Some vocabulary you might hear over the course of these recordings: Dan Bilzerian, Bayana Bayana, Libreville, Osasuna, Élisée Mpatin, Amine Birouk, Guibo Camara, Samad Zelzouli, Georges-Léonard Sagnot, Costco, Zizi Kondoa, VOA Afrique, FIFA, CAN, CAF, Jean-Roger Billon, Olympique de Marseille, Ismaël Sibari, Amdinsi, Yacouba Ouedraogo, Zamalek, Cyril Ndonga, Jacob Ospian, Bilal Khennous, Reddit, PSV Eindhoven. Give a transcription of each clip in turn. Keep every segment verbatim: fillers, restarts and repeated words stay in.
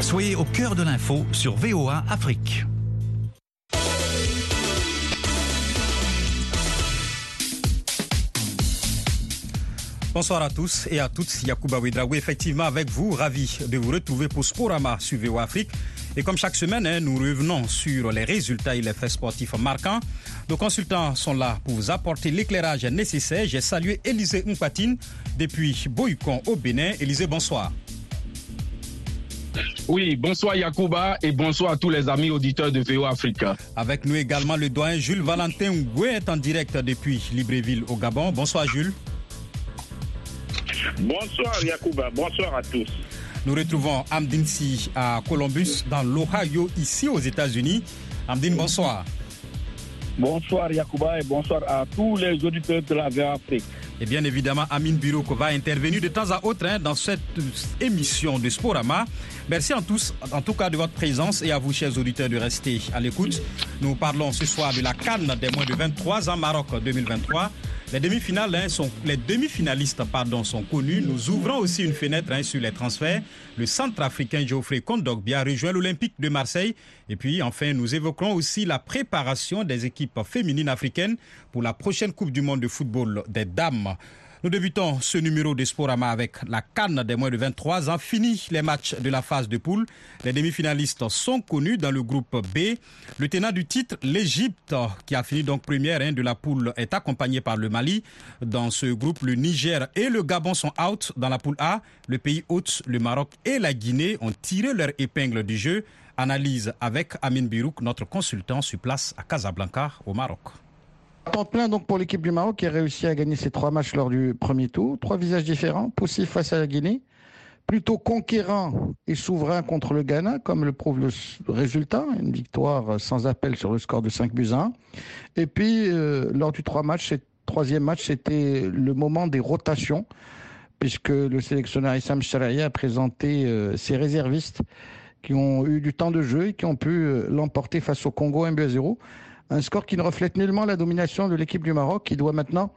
Soyez au cœur de l'info sur V O A Afrique. Bonsoir à tous et à toutes, Yacouba Ouedraogo effectivement avec vous, ravi de vous retrouver pour Sporama sur V O A Afrique. Et comme chaque semaine, nous revenons sur les résultats et les faits sportifs marquants. Nos consultants sont là pour vous apporter l'éclairage nécessaire. J'ai salué Élisée Mpatin depuis Boycon au Bénin. Élisée, bonsoir. Oui, bonsoir Yacouba et bonsoir à tous les amis auditeurs de V O A Afrique. Avec nous également le doyen Jules Valentin Ngué est en direct depuis Libreville au Gabon. Bonsoir Jules. Bonsoir Yacouba, bonsoir à tous. Nous retrouvons Amdinsi à Columbus, dans l'Ohio, ici aux États-Unis. Amdine, bonsoir. Bonsoir Yacouba et bonsoir à tous les auditeurs de la V O A Afrique. Et bien évidemment, Amine Birouk va intervenir de temps à autre hein, dans cette émission de Sporama. Merci en, tous, en tout cas de votre présence et à vous, chers auditeurs, de rester à l'écoute. Nous parlons ce soir de la CAN des moins de vingt-trois ans, Maroc deux mille vingt-trois. Les demi-finales, hein, sont, les demi-finalistes pardon, sont connus. Nous ouvrons aussi une fenêtre hein, sur les transferts. Le centrafricain Geoffrey Kondogbia rejoint l'Olympique de Marseille. Et puis enfin, nous évoquerons aussi la préparation des équipes féminines africaines pour la prochaine Coupe du monde de football des dames. Nous débutons ce numéro de Sporama avec la CAN des moins de vingt-trois ans. Fini les matchs de la phase de poule. Les demi-finalistes sont connus dans le groupe B. Le tenant du titre, l'Égypte, qui a fini donc première de la poule, est accompagné par le Mali. Dans ce groupe, le Niger et le Gabon sont out. Dans la poule A, le pays hôte, le Maroc et la Guinée ont tiré leur épingle du jeu. Analyse avec Amine Birouk, notre consultant sur place à Casablanca, au Maroc. Temps plein donc pour l'équipe du Maroc qui a réussi à gagner ses trois matchs lors du premier tour. Trois visages différents, poussifs face à la Guinée, plutôt conquérant et souverain contre le Ghana, comme le prouve le résultat, une victoire sans appel sur le score de cinq buts à un. Et puis, euh, lors du trois matchs, troisième match, c'était le moment des rotations, puisque le sélectionneur Issame Charaï a présenté euh, ses réservistes qui ont eu du temps de jeu et qui ont pu euh, l'emporter face au Congo un but à zéro. Un score qui ne reflète nullement la domination de l'équipe du Maroc, qui doit maintenant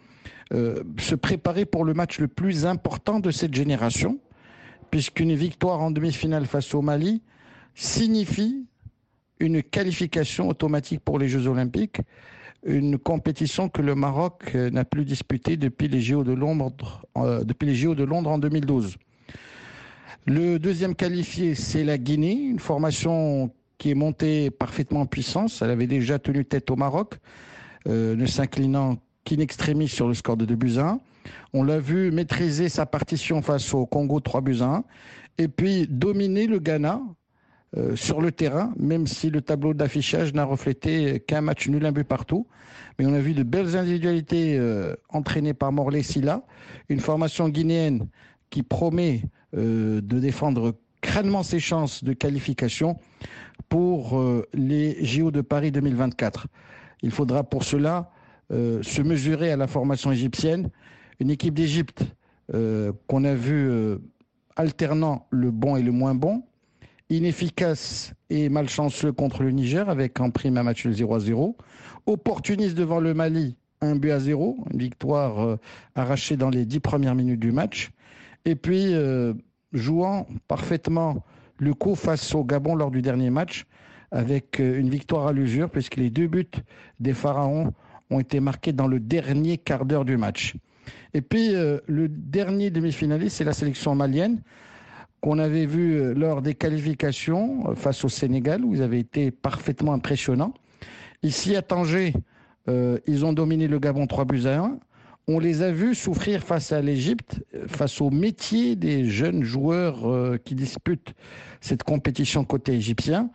euh, se préparer pour le match le plus important de cette génération, puisqu'une victoire en demi-finale face au Mali signifie une qualification automatique pour les Jeux Olympiques, une compétition que le Maroc n'a plus disputée depuis les J O de Londres, euh, depuis les J O de Londres en deux mille douze. Le deuxième qualifié, c'est la Guinée, une formation qui est montée parfaitement en puissance. Elle avait déjà tenu tête au Maroc, euh, ne s'inclinant qu'in extremis sur le score de deux buts à un. On l'a vu maîtriser sa partition face au Congo trois buts à un. Et puis dominer le Ghana euh, sur le terrain, même si le tableau d'affichage n'a reflété qu'un match nul, un but partout. Mais on a vu de belles individualités euh, entraînées par Morley Silla, une formation guinéenne qui promet euh, de défendre crânement ses chances de qualification pour euh, les J O de Paris deux mille vingt-quatre. Il faudra pour cela euh, se mesurer à la formation égyptienne, une équipe d'Égypte euh, qu'on a vue euh, alternant le bon et le moins bon, inefficace et malchanceux contre le Niger avec en prime un match zéro à zéro, opportuniste devant le Mali, un but à zéro, une victoire euh, arrachée dans les dix premières minutes du match, et puis euh, jouant parfaitement le coup face au Gabon lors du dernier match, avec une victoire à l'usure, puisque les deux buts des Pharaons ont été marqués dans le dernier quart d'heure du match. Et puis, euh, le dernier demi-finaliste, c'est la sélection malienne, qu'on avait vu lors des qualifications face au Sénégal, où ils avaient été parfaitement impressionnants. Ici, à Tanger, euh, ils ont dominé le Gabon trois buts à un. On les a vus souffrir face à l'Égypte, face au métier des jeunes joueurs qui disputent cette compétition côté égyptien.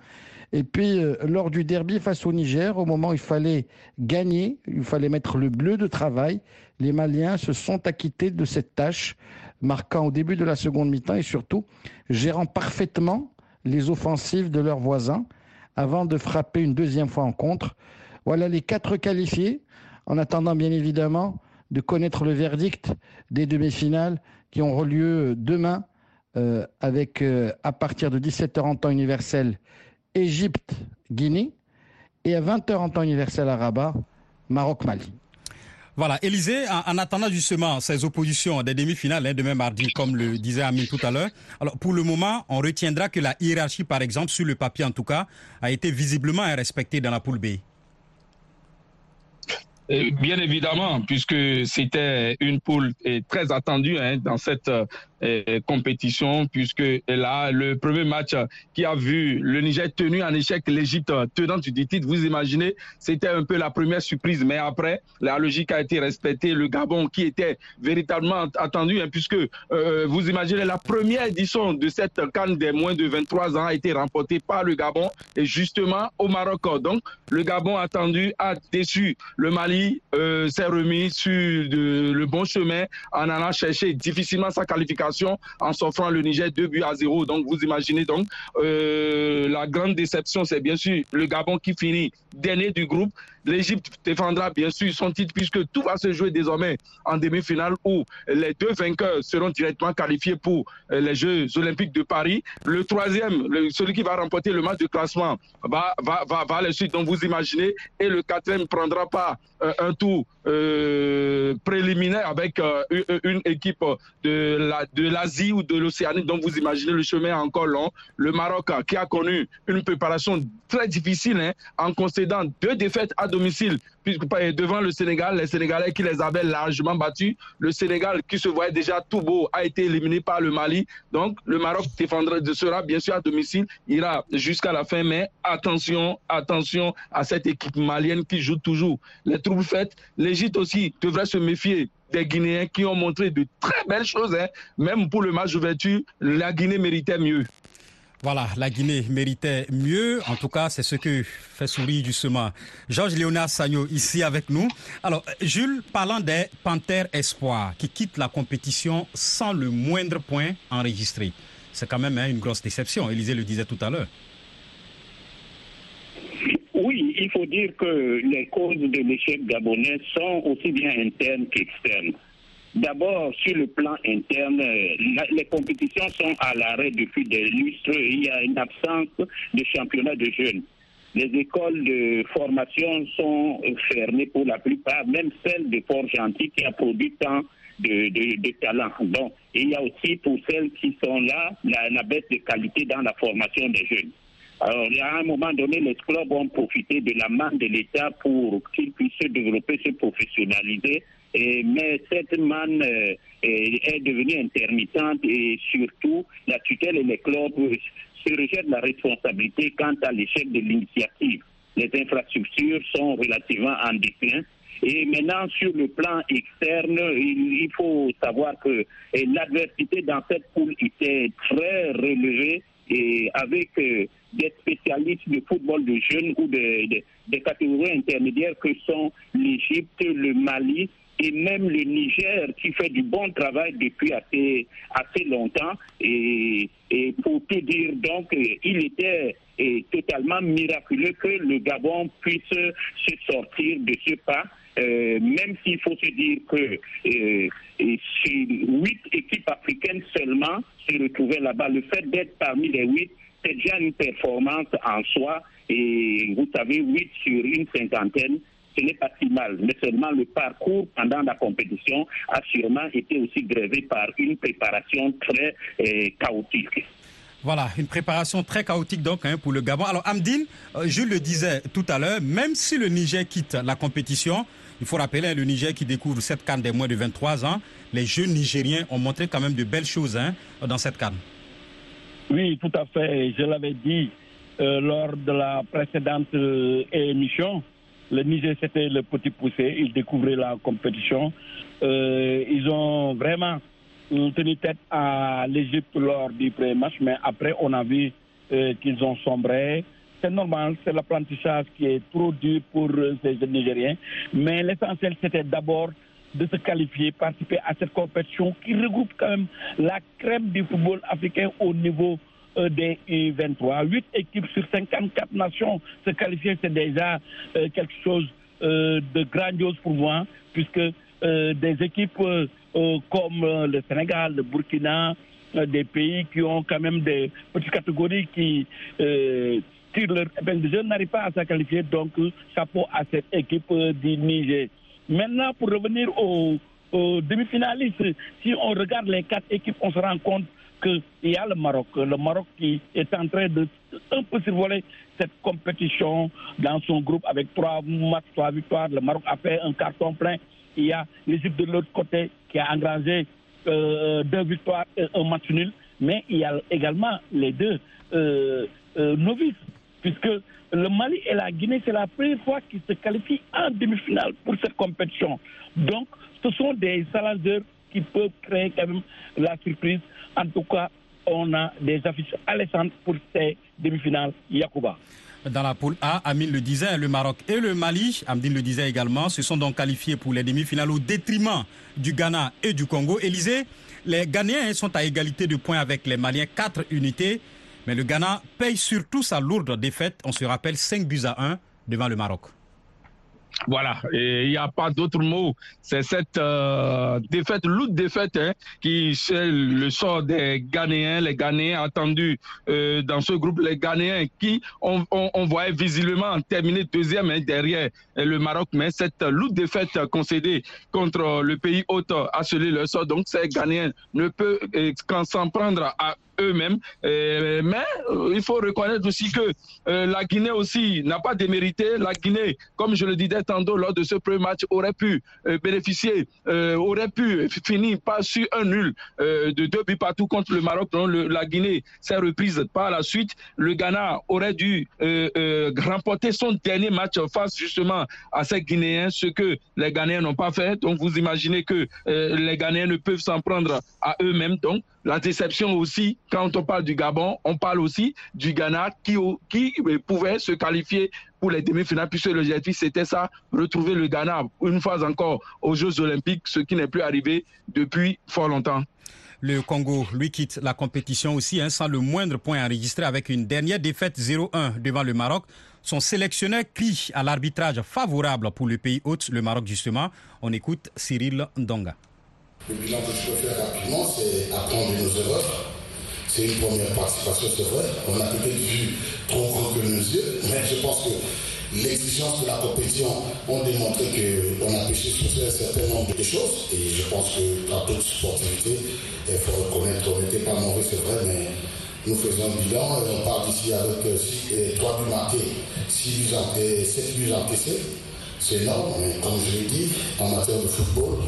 Et puis, lors du derby face au Niger, au moment où il fallait gagner, il fallait mettre le bleu de travail, les Maliens se sont acquittés de cette tâche, marquant au début de la seconde mi-temps et surtout gérant parfaitement les offensives de leurs voisins avant de frapper une deuxième fois en contre. Voilà les quatre qualifiés, en attendant bien évidemment de connaître le verdict des demi-finales qui auront lieu demain euh, avec, euh, à partir de dix-sept heures en temps universel, Égypte-Guinée, et à vingt heures en temps universel à Rabat, Maroc-Mali. Voilà, Élisée, en, en attendant justement ces oppositions des demi-finales, hein, demain mardi, comme le disait Amine tout à l'heure, alors pour le moment, on retiendra que la hiérarchie, par exemple, sur le papier en tout cas, a été visiblement respectée dans la poule B. Bien évidemment, puisque c'était une poule très attendue hein, dans cette euh, compétition, puisque là, le premier match qui a vu le Niger tenu en échec l'Égypte tenante du titre, vous imaginez, c'était un peu la première surprise. Mais après, la logique a été respectée. Le Gabon qui était véritablement attendu, hein, puisque euh, vous imaginez, la première édition de cette CAN des moins de vingt-trois ans a été remportée par le Gabon et justement au Maroc. Donc, le Gabon attendu a déçu le Mali. Euh, s'est remis sur de, le bon chemin en allant chercher difficilement sa qualification en s'offrant le Niger deux buts à zéro. Donc vous imaginez donc euh, la grande déception, c'est bien sûr le Gabon qui finit dernier du groupe. L'Égypte défendra bien sûr son titre puisque tout va se jouer désormais en demi-finale où les deux vainqueurs seront directement qualifiés pour les Jeux Olympiques de Paris. Le troisième, le, celui qui va remporter le match de classement, va, va, va, va à la suite. Donc vous imaginez, et le quatrième prendra part euh, un tour euh, préliminaire avec euh, une équipe de la, de l'Asie ou de l'Océanie. Donc vous imaginez, le chemin est encore long. Le Maroc qui a connu une préparation très difficile hein, en concédant deux défaites à domicile, puisque devant le Sénégal, les Sénégalais qui les avaient largement battus, le Sénégal qui se voyait déjà tout beau a été éliminé par le Mali. Donc le Maroc défendra, sera bien sûr à domicile, ira jusqu'à la fin, mais attention, attention à cette équipe malienne qui joue toujours les troubles faits. L'Égypte aussi devrait se méfier des Guinéens qui ont montré de très belles choses, hein. Même pour le match d'ouverture, la Guinée méritait mieux. Voilà, la Guinée méritait mieux. En tout cas, c'est ce que fait sourire justement Georges-Léonard Sagnot ici avec nous. Alors, Jules, parlant des Panthères Espoirs qui quittent la compétition sans le moindre point enregistré. C'est quand même hein, une grosse déception. Élisée le disait tout à l'heure. Oui, il faut dire que les causes de l'échec gabonais sont aussi bien internes qu'externes. D'abord, sur le plan interne, la, les compétitions sont à l'arrêt depuis des lustres. Il y a une absence de championnat de jeunes. Les écoles de formation sont fermées pour la plupart, même celle de Port-Gentil qui a produit tant de, de, de talents. Bon, et il y a aussi pour celles qui sont là, la, la baisse de qualité dans la formation des jeunes. Alors, à un moment donné, les clubs ont profité de la manne de l'État pour qu'ils puissent se développer, se professionnaliser. Et, mais cette manne euh, est devenue intermittente et surtout, la tutelle et les clubs se rejettent la responsabilité quant à l'échec de l'initiative. Les infrastructures sont relativement en déclin. Et maintenant, sur le plan externe, il, il faut savoir que l'adversité dans cette poule était très relevée et avec euh, des spécialistes de football de jeunes ou de, de, des catégories intermédiaires que sont l'Égypte, le Mali et même le Niger qui fait du bon travail depuis assez, assez longtemps. Et, et pour tout dire, donc, il était totalement miraculeux que le Gabon puisse se sortir de ce pas. Euh, même s'il faut se dire que euh, huit équipes africaines seulement se retrouvaient là-bas. Le fait d'être parmi les huit, c'est déjà une performance en soi. Et vous savez, huit sur une cinquantaine, ce n'est pas si mal. Mais seulement le parcours pendant la compétition a sûrement été aussi grévé par une préparation très euh, chaotique. Voilà, une préparation très chaotique donc hein, pour le Gabon. Alors Amdine, euh, je le disais tout à l'heure, même si le Niger quitte la compétition, il faut rappeler le Niger qui découvre cette CAN des moins de vingt-trois ans, les jeunes Nigériens ont montré quand même de belles choses hein, dans cette CAN. Oui, tout à fait. Je l'avais dit euh, lors de la précédente euh, émission, le Niger c'était le petit poussé, ils découvraient la compétition. Euh, ils ont vraiment tenu tête à l'Égypte lors du premier match, mais après on a vu euh, qu'ils ont sombré. C'est normal, c'est l'apprentissage qui est trop dur pour euh, ces jeunes Nigériens. Mais l'essentiel, c'était d'abord de se qualifier, participer à cette compétition qui regroupe quand même la crème du football africain au niveau euh, des U vingt-trois. Huit équipes sur cinquante-quatre nations se qualifier, c'est déjà euh, quelque chose euh, de grandiose pour moi, puisque euh, des équipes Euh, Euh, comme euh, le Sénégal, le Burkina, euh, des pays qui ont quand même des petites catégories qui euh, tirent leur épingle du jeu, n'arrivent pas à se qualifier. Donc, chapeau à cette équipe euh, du Niger. Maintenant, pour revenir aux, aux demi-finalistes, si on regarde les quatre équipes, on se rend compte qu'il y a le Maroc. Le Maroc qui est en train de un peu survoler cette compétition dans son groupe avec trois matchs, trois victoires. Le Maroc a fait un carton plein. Il y a l'Égypte de l'autre côté qui a engrangé euh, deux victoires et un match nul. Mais il y a également les deux euh, euh, novices, puisque le Mali et la Guinée, c'est la première fois qu'ils se qualifient en demi-finale pour cette compétition. Donc, ce sont des challengers qui peuvent créer quand même la surprise. En tout cas, on a des affiches alléchantes pour ces demi-finales. Yacouba. Dans la poule A, Amine le disait, le Maroc et le Mali, Amdine le disait également, se sont donc qualifiés pour les demi-finales au détriment du Ghana et du Congo. Élisée, les Ghanéens sont à égalité de points avec les Maliens, quatre unités. Mais le Ghana paye surtout sa lourde défaite, on se rappelle, cinq buts à un devant le Maroc. Voilà, et il n'y a pas d'autre mot. C'est cette euh, défaite, lourde défaite, hein, qui c'est le sort des Ghanéens, les Ghanéens attendus euh, dans ce groupe, les Ghanéens qui, on, on, on voyait visiblement terminer deuxième hein, derrière le Maroc, mais cette lourde défaite concédée contre le pays hôte a scellé leur sort. Donc ces Ghanéens ne peuvent euh, qu'en s'en prendre à eux-mêmes, euh, mais euh, il faut reconnaître aussi que euh, la Guinée aussi n'a pas démérité. La Guinée, comme je le disais tantôt lors de ce premier match, aurait pu euh, bénéficier, euh, aurait pu finir par sur un nul euh, de deux buts partout contre le Maroc. Donc le, la Guinée s'est reprise par la suite. Le Ghana aurait dû euh, euh, remporter son dernier match face justement à ces Guinéens, ce que les Ghanéens n'ont pas fait. Donc vous imaginez que euh, les Ghanéens ne peuvent s'en prendre à eux-mêmes. Donc la déception aussi, quand on parle du Gabon, on parle aussi du Ghana qui, qui pouvait se qualifier pour les demi-finales, puisque l'objectif c'était ça, retrouver le Ghana une fois encore aux Jeux Olympiques, ce qui n'est plus arrivé depuis fort longtemps. Le Congo, lui, quitte la compétition aussi hein, sans le moindre point enregistré avec une dernière défaite zéro un devant le Maroc. Son sélectionneur crie à l'arbitrage favorable pour le pays hôte, le Maroc justement. On écoute Cyril Ndonga. Le bilan que je peux faire rapidement, c'est apprendre nos erreurs. C'est une première participation, c'est vrai. On a peut-être vu trop grand que nos yeux, mais je pense que l'exigence de la compétition ont démontré qu'on a péché sur un certain nombre de choses. Et je pense que par toute sportivité, il faut reconnaître qu'on n'était pas mauvais, c'est vrai, mais nous faisons le bilan et on part d'ici avec six, trois buts marqués, sept buts encaissés. C'est énorme, mais comme je l'ai dit, en matière de football,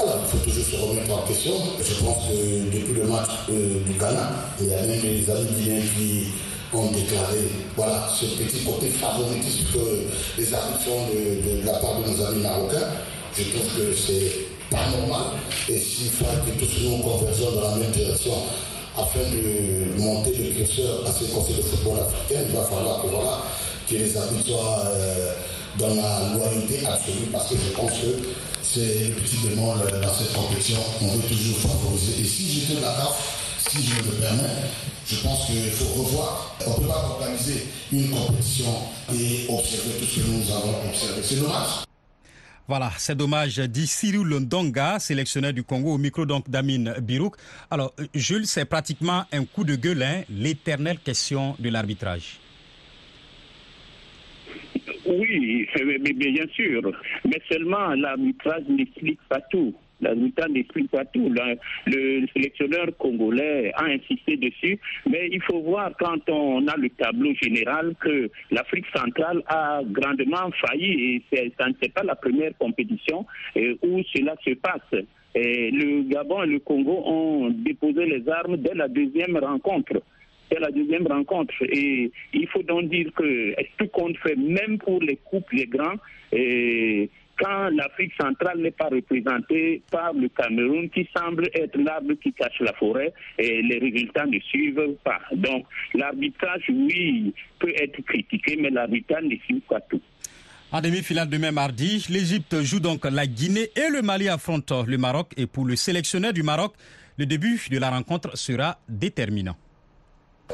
alors, il faut toujours se remettre en question. Je pense que depuis le match euh, du Ghana, il y a même les amis guinéens qui ont déclaré voilà, ce petit côté favoritisme que les actions de, de la part de nos amis marocains. Je trouve que c'est pas normal. Et s'il faut que tous nous convergeons dans la même direction afin de monter le curseur à ce conseil de football africain, il va falloir que, voilà, que les amis soient euh, dans la loyauté absolue, parce que je pense que c'est le petit démon dans cette compétition, on veut toujours favoriser. Et si j'étais de la C A F, si je me le permets, je pense qu'il faut revoir. On ne peut pas organiser une compétition et observer tout ce que nous avons observé. C'est dommage. Voilà, c'est dommage, dit Cyril Ndonga, sélectionneur du Congo, au micro donc d'Amine Birouk. Alors, Jules, c'est pratiquement un coup de gueule, hein, l'éternelle question de l'arbitrage. Oui, bien sûr, mais seulement l'arbitrage n'explique pas tout. L'arbitrage n'explique pas tout. Le sélectionneur congolais a insisté dessus, mais il faut voir quand on a le tableau général que l'Afrique centrale a grandement failli et ce n'est pas la première compétition où cela se passe. Et le Gabon et le Congo ont déposé les armes dès la deuxième rencontre. C'est la deuxième rencontre et il faut donc dire que tout compte fait, même pour les coupes, les grands, et quand l'Afrique centrale n'est pas représentée par le Cameroun, qui semble être l'arbre qui cache la forêt, et les résultats ne suivent pas. Donc l'arbitrage, oui, peut être critiqué, mais l'arbitrage ne suit pas tout. En demi-finale demain mardi, l'Égypte joue donc la Guinée et le Mali affrontent le Maroc. Et pour le sélectionneur du Maroc, le début de la rencontre sera déterminant.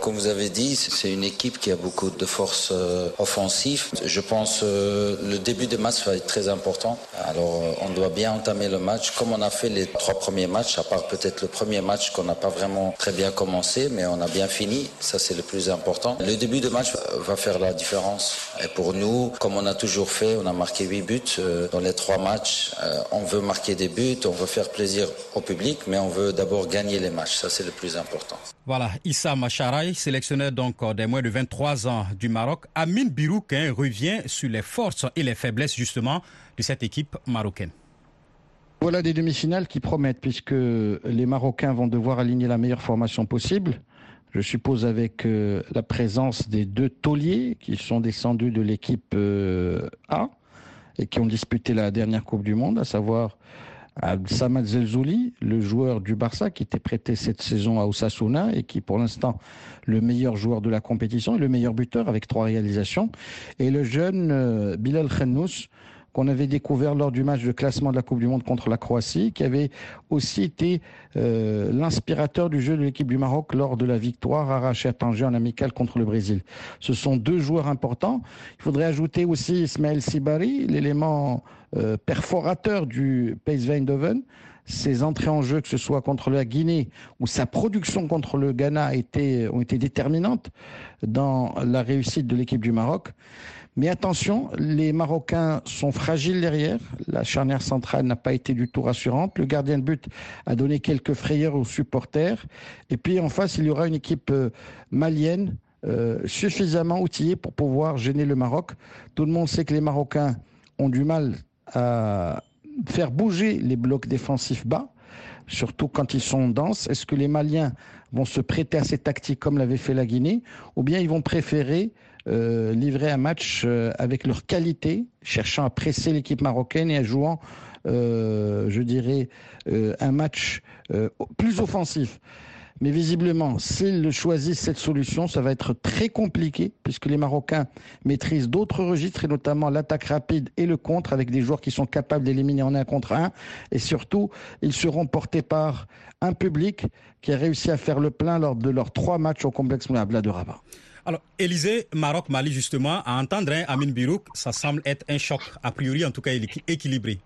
Comme vous avez dit, c'est une équipe qui a beaucoup de force euh, offensive. Je pense que euh, le début de match va être très important. Alors euh, on doit bien entamer le match comme on a fait les trois premiers matchs, à part peut-être le premier match qu'on n'a pas vraiment très bien commencé, mais on a bien fini. Ça, c'est le plus important. Le début de match va faire la différence. Et pour nous, comme on a toujours fait, on a marqué huit buts euh, dans les trois matchs. Euh, on veut marquer des buts, on veut faire plaisir au public, mais on veut d'abord gagner les matchs. Ça, c'est le plus important. Voilà, Issame Charaï, sélectionneur donc des moins de vingt-trois ans du Maroc. Amine Birouk hein, revient sur les forces et les faiblesses justement de cette équipe marocaine. Voilà des demi-finales qui promettent, puisque les Marocains vont devoir aligner la meilleure formation possible. Je suppose avec euh, la présence des deux tauliers qui sont descendus de l'équipe euh, A et qui ont disputé la dernière Coupe du Monde, à savoir Samad Zelzouli, le joueur du Barça qui était prêté cette saison à Osasuna et qui pour l'instant le meilleur joueur de la compétition et le meilleur buteur avec trois réalisations, et le jeune euh, Bilal Khennous qu'on avait découvert lors du match de classement de la Coupe du Monde contre la Croatie, qui avait aussi été euh, l'inspirateur du jeu de l'équipe du Maroc lors de la victoire arrachée à Tanger en amical contre le Brésil. Ce sont deux joueurs importants. Il faudrait ajouter aussi Ismaël Sibari, l'élément euh, perforateur du P S V Eindhoven. Ses entrées en jeu, que ce soit contre la Guinée ou sa production contre le Ghana, étaient, ont été déterminantes dans la réussite de l'équipe du Maroc. Mais attention, les Marocains sont fragiles derrière. La charnière centrale n'a pas été du tout rassurante. Le gardien de but a donné quelques frayeurs aux supporters. Et puis en face, il y aura une équipe malienne euh, suffisamment outillée pour pouvoir gêner le Maroc. Tout le monde sait que les Marocains ont du mal à faire bouger les blocs défensifs bas, surtout quand ils sont denses. Est-ce que les Maliens vont se prêter à ces tactiques comme l'avait fait la Guinée, ou bien ils vont préférer Euh, livrer un match euh, avec leur qualité, cherchant à presser l'équipe marocaine et à jouant, euh, je dirais, euh, un match euh, plus offensif. Mais visiblement, s'ils choisissent cette solution, ça va être très compliqué, puisque les Marocains maîtrisent d'autres registres, et notamment l'attaque rapide et le contre, avec des joueurs qui sont capables d'éliminer en un contre un. Et surtout, ils seront portés par un public qui a réussi à faire le plein lors de leurs trois matchs au complexe Moulabla de Rabat. Alors, Élisée, Maroc-Mali, justement, à entendre hein, Amine Birouk, ça semble être un choc, a priori, en tout cas, équilibré.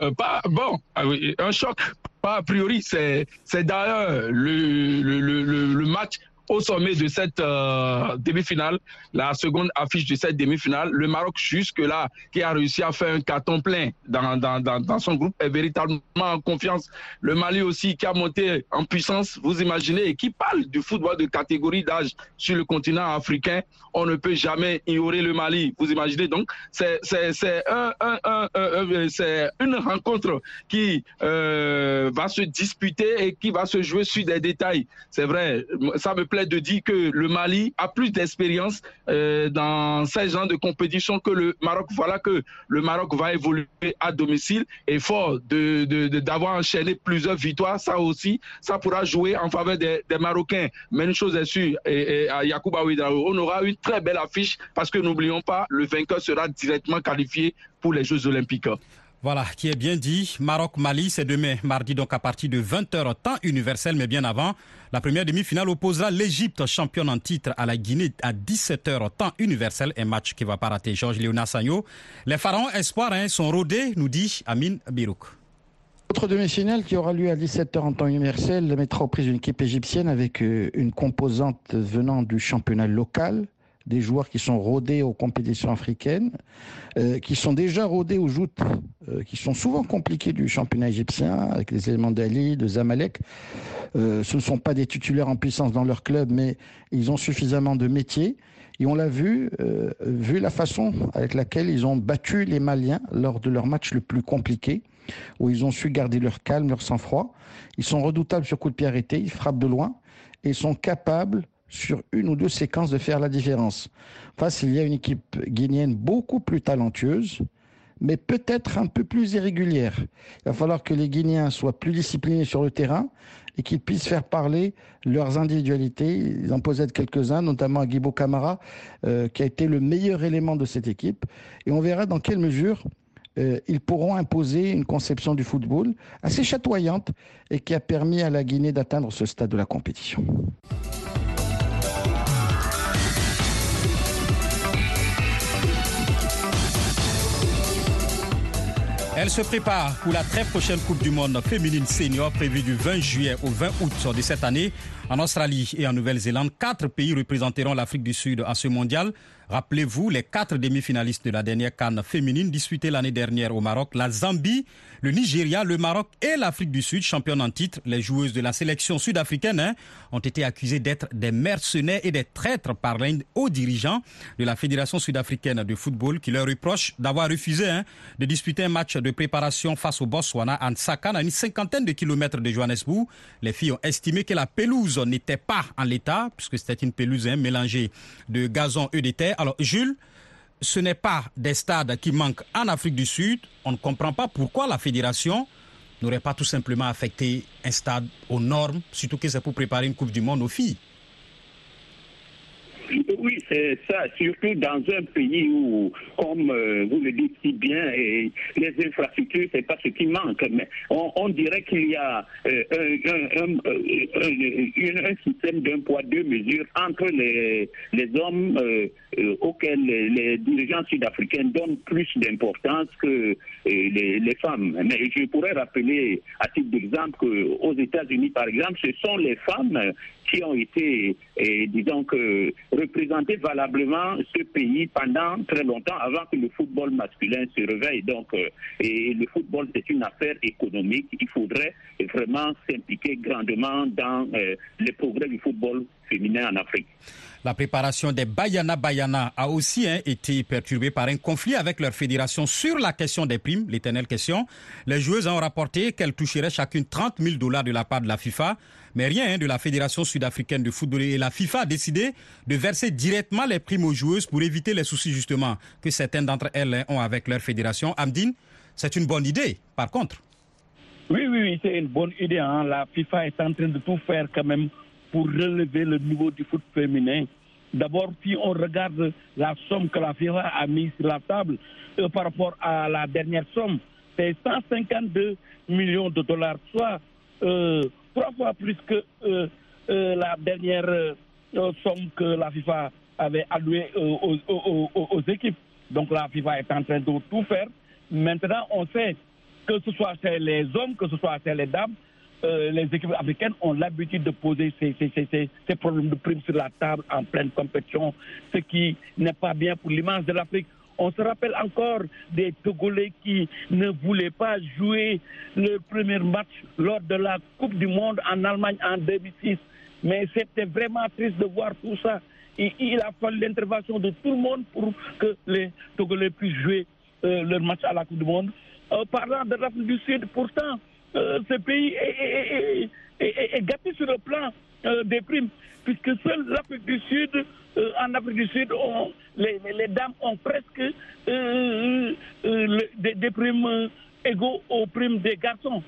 Euh, pas, bon, euh, oui, un choc, pas a priori, c'est, c'est d'ailleurs le, le, le, le match au sommet de cette euh, demi-finale, la seconde affiche de cette demi-finale. Le Maroc, jusque-là, qui a réussi à faire un carton plein dans, dans, dans, dans son groupe, est véritablement en confiance. Le Mali aussi, qui a monté en puissance, vous imaginez, et qui parle du football de catégorie d'âge sur le continent africain. On ne peut jamais ignorer le Mali, vous imaginez. Donc, c'est, c'est, c'est, un, un, un, un, un, c'est une rencontre qui euh, va se disputer et qui va se jouer sur des détails. C'est vrai, ça me plaît de dire que le Mali a plus d'expérience euh, dans ces genres de compétition que le Maroc. Voilà que le Maroc va évoluer à domicile et fort de, de, de, d'avoir enchaîné plusieurs victoires. Ça aussi, ça pourra jouer en faveur des, des Marocains. Mais une chose est sûre, et, et à Yacouba Ouedraogo, on aura une très belle affiche parce que n'oublions pas, le vainqueur sera directement qualifié pour les Jeux Olympiques. Voilà, qui est bien dit. Maroc-Mali, c'est demain, mardi, donc à partir de vingt heures, temps universel, mais bien avant. La première demi-finale opposera l'Égypte, championne en titre, à la Guinée à dix-sept heures, temps universel. Un match qui ne va pas rater. Georges-Léonard Sagnot. Les pharaons espoirs hein, sont rodés, nous dit Amine Birouk. Autre demi-finale qui aura lieu à dix-sept heures en temps universel, mettra aux prises une équipe égyptienne avec une composante venant du championnat local, des joueurs qui sont rodés aux compétitions africaines, euh, qui sont déjà rodés aux joutes, euh, qui sont souvent compliquées du championnat égyptien, avec les éléments d'Ali, de Zamalek. Euh, ce ne sont pas des titulaires en puissance dans leur club, mais ils ont suffisamment de métier. Et on l'a vu, euh, vu la façon avec laquelle ils ont battu les Maliens lors de leur match le plus compliqué, où ils ont su garder leur calme, leur sang-froid. Ils sont redoutables sur coup de pied arrêté, ils frappent de loin, et sont capables sur une ou deux séquences de faire la différence. Face, il y a une équipe guinéenne beaucoup plus talentueuse, mais peut-être un peu plus irrégulière. Il va falloir que les Guinéens soient plus disciplinés sur le terrain et qu'ils puissent faire parler leurs individualités. Ils en possèdent quelques-uns, notamment à Guibo Camara, euh, qui a été le meilleur élément de cette équipe. Et on verra dans quelle mesure euh, ils pourront imposer une conception du football assez chatoyante et qui a permis à la Guinée d'atteindre ce stade de la compétition. Elle se prépare pour la très prochaine Coupe du Monde féminine senior prévue du vingt juillet au vingt août de cette année. En Australie et en Nouvelle-Zélande, quatre pays représenteront l'Afrique du Sud à ce mondial. Rappelez-vous, les quatre demi-finalistes de la dernière CAN féminine disputée l'année dernière au Maroc, la Zambie, le Nigeria, le Maroc et l'Afrique du Sud, championne en titre. Les joueuses de la sélection sud-africaine hein, ont été accusées d'être des mercenaires et des traîtres par l'un des hauts dirigeants de la Fédération sud-africaine de football qui leur reproche d'avoir refusé hein, de disputer un match de préparation face au Botswana à Nsaka, à une cinquantaine de kilomètres de Johannesburg. Les filles ont estimé que la pelouse n'était pas en l'état, puisque c'était une pelouse hein, mélangée de gazon et de terre. Alors Jules, ce n'est pas des stades qui manquent en Afrique du Sud. On ne comprend pas pourquoi la fédération n'aurait pas tout simplement affecté un stade aux normes, surtout que c'est pour préparer une Coupe du Monde aux filles. Oui, c'est ça, surtout dans un pays où, comme euh, vous le dites si bien, et les infrastructures, c'est pas ce qui manque, mais on, on dirait qu'il y a euh, un, un, un, un, un système d'un poids, deux mesures entre les, les hommes euh, euh, auxquels les, les dirigeants sud-africains donnent plus d'importance que euh, les, les femmes. Mais je pourrais rappeler, à titre d'exemple, qu'aux États-Unis, par exemple, ce sont les femmes qui ont été, et, disons que, représenter valablement ce pays pendant très longtemps avant que le football masculin se réveille. Donc, euh, et le football, c'est une affaire économique. Il faudrait vraiment s'impliquer grandement dans euh, les progrès du football féminin en Afrique. La préparation des Bayana Bayana a aussi hein, été perturbée par un conflit avec leur fédération sur la question des primes, l'éternelle question. Les joueuses ont rapporté qu'elles toucheraient chacune trente mille dollars de la part de la FIFA, mais rien hein, de la Fédération sud-africaine de football. Et la FIFA a décidé de verser directement les primes aux joueuses pour éviter les soucis justement que certaines d'entre elles ont avec leur fédération. Amdine, c'est une bonne idée par contre. Oui, oui, oui c'est une bonne idée. Hein. La FIFA est en train de tout faire quand même pour relever le niveau du foot féminin. D'abord, si on regarde la somme que la FIFA a mise sur la table euh, par rapport à la dernière somme, c'est cent cinquante-deux millions de dollars, soit euh, trois fois plus que euh, euh, la dernière euh, somme que la FIFA avait allouée euh, aux, aux, aux, aux équipes. Donc la FIFA est en train de tout faire. Maintenant, on sait que ce soit chez les hommes, que ce soit chez les dames, Euh, les équipes africaines ont l'habitude de poser ces, ces, ces, ces problèmes de primes sur la table en pleine compétition, ce qui n'est pas bien pour l'image de l'Afrique. On se rappelle encore des Togolais qui ne voulaient pas jouer le premier match lors de la Coupe du Monde en Allemagne en deux mille six. Mais c'était vraiment triste de voir tout ça. Et il a fallu l'intervention de tout le monde pour que les Togolais puissent jouer euh, leur match à la Coupe du Monde. En parlant de l'Afrique du Sud, pourtant, Euh, ce pays est, est, est, est, est gâté sur le plan euh, des primes, puisque seule l'Afrique du Sud, euh, en Afrique du Sud, on, les, les dames ont presque euh, euh, le, des, des primes euh, égaux aux primes des garçons.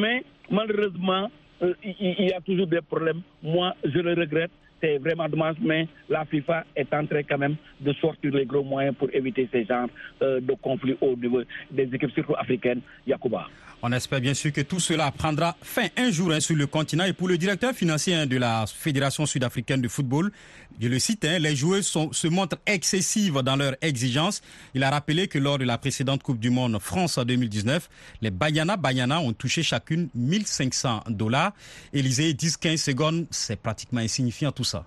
Mais malheureusement, euh, il, il y a toujours des problèmes. Moi, je le regrette. C'est vraiment dommage, mais la FIFA est en train quand même de sortir les gros moyens pour éviter ces genres euh, de conflits au niveau des équipes surtout africaines. Yacouba. On espère bien sûr que tout cela prendra fin un jour hein, sur le continent. Et pour le directeur financier hein, de la Fédération sud-africaine de football, je le cite, hein, les joueuses sont, se montrent excessives dans leurs exigences. Il a rappelé que lors de la précédente Coupe du Monde France en deux mille dix-neuf, les Bayana Bayana ont touché chacune mille cinq cents dollars. Élisée, dix à quinze secondes, c'est pratiquement insignifiant tout ça.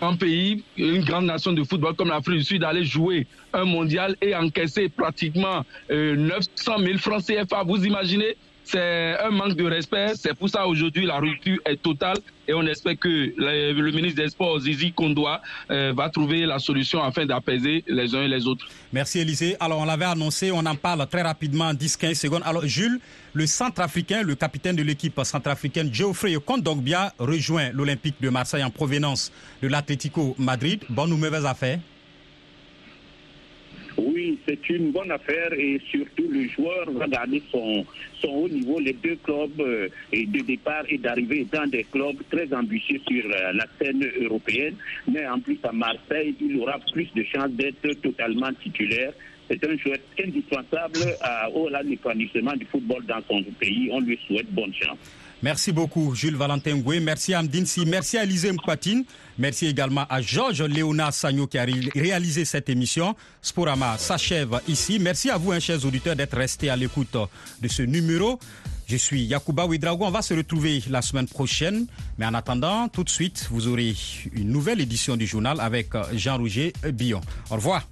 Un pays, une grande nation de football comme l'Afrique du Sud allait jouer un mondial et encaisser pratiquement euh, neuf cent mille francs C F A. Vous imaginez, c'est un manque de respect. C'est pour ça aujourd'hui la rupture est totale et on espère que le, le ministre des Sports, Zizi Kondoa, euh, va trouver la solution afin d'apaiser les uns et les autres. Merci Élisée. Alors on l'avait annoncé, on en parle très rapidement, dix à quinze secondes. Alors Jules, le centrafricain, le capitaine de l'équipe centrafricaine, Geoffrey Kondogbia, rejoint l'Olympique de Marseille en provenance de l'Atlético Madrid. Bonne ou mauvaise affaire? Oui, c'est une bonne affaire et surtout le joueur va garder son, son haut niveau. Les deux clubs euh, de départ et d'arrivée dans des clubs très ambitieux sur euh, la scène européenne. Mais en plus à Marseille, il aura plus de chances d'être totalement titulaire. C'est un joueur indispensable à, au épanouissement du football dans son pays. On lui souhaite bonne chance. Merci beaucoup, Jules Valentin Ngué. Merci à Amdinsi. Merci à Élisée Mpatin. Merci également à Georges-Léonard Sagnot qui a réalisé cette émission. Sporama s'achève ici. Merci à vous, hein, chers auditeurs, d'être restés à l'écoute de ce numéro. Je suis Yacouba Ouedraogo. On va se retrouver la semaine prochaine. Mais en attendant, tout de suite, vous aurez une nouvelle édition du journal avec Jean-Roger Billon. Au revoir.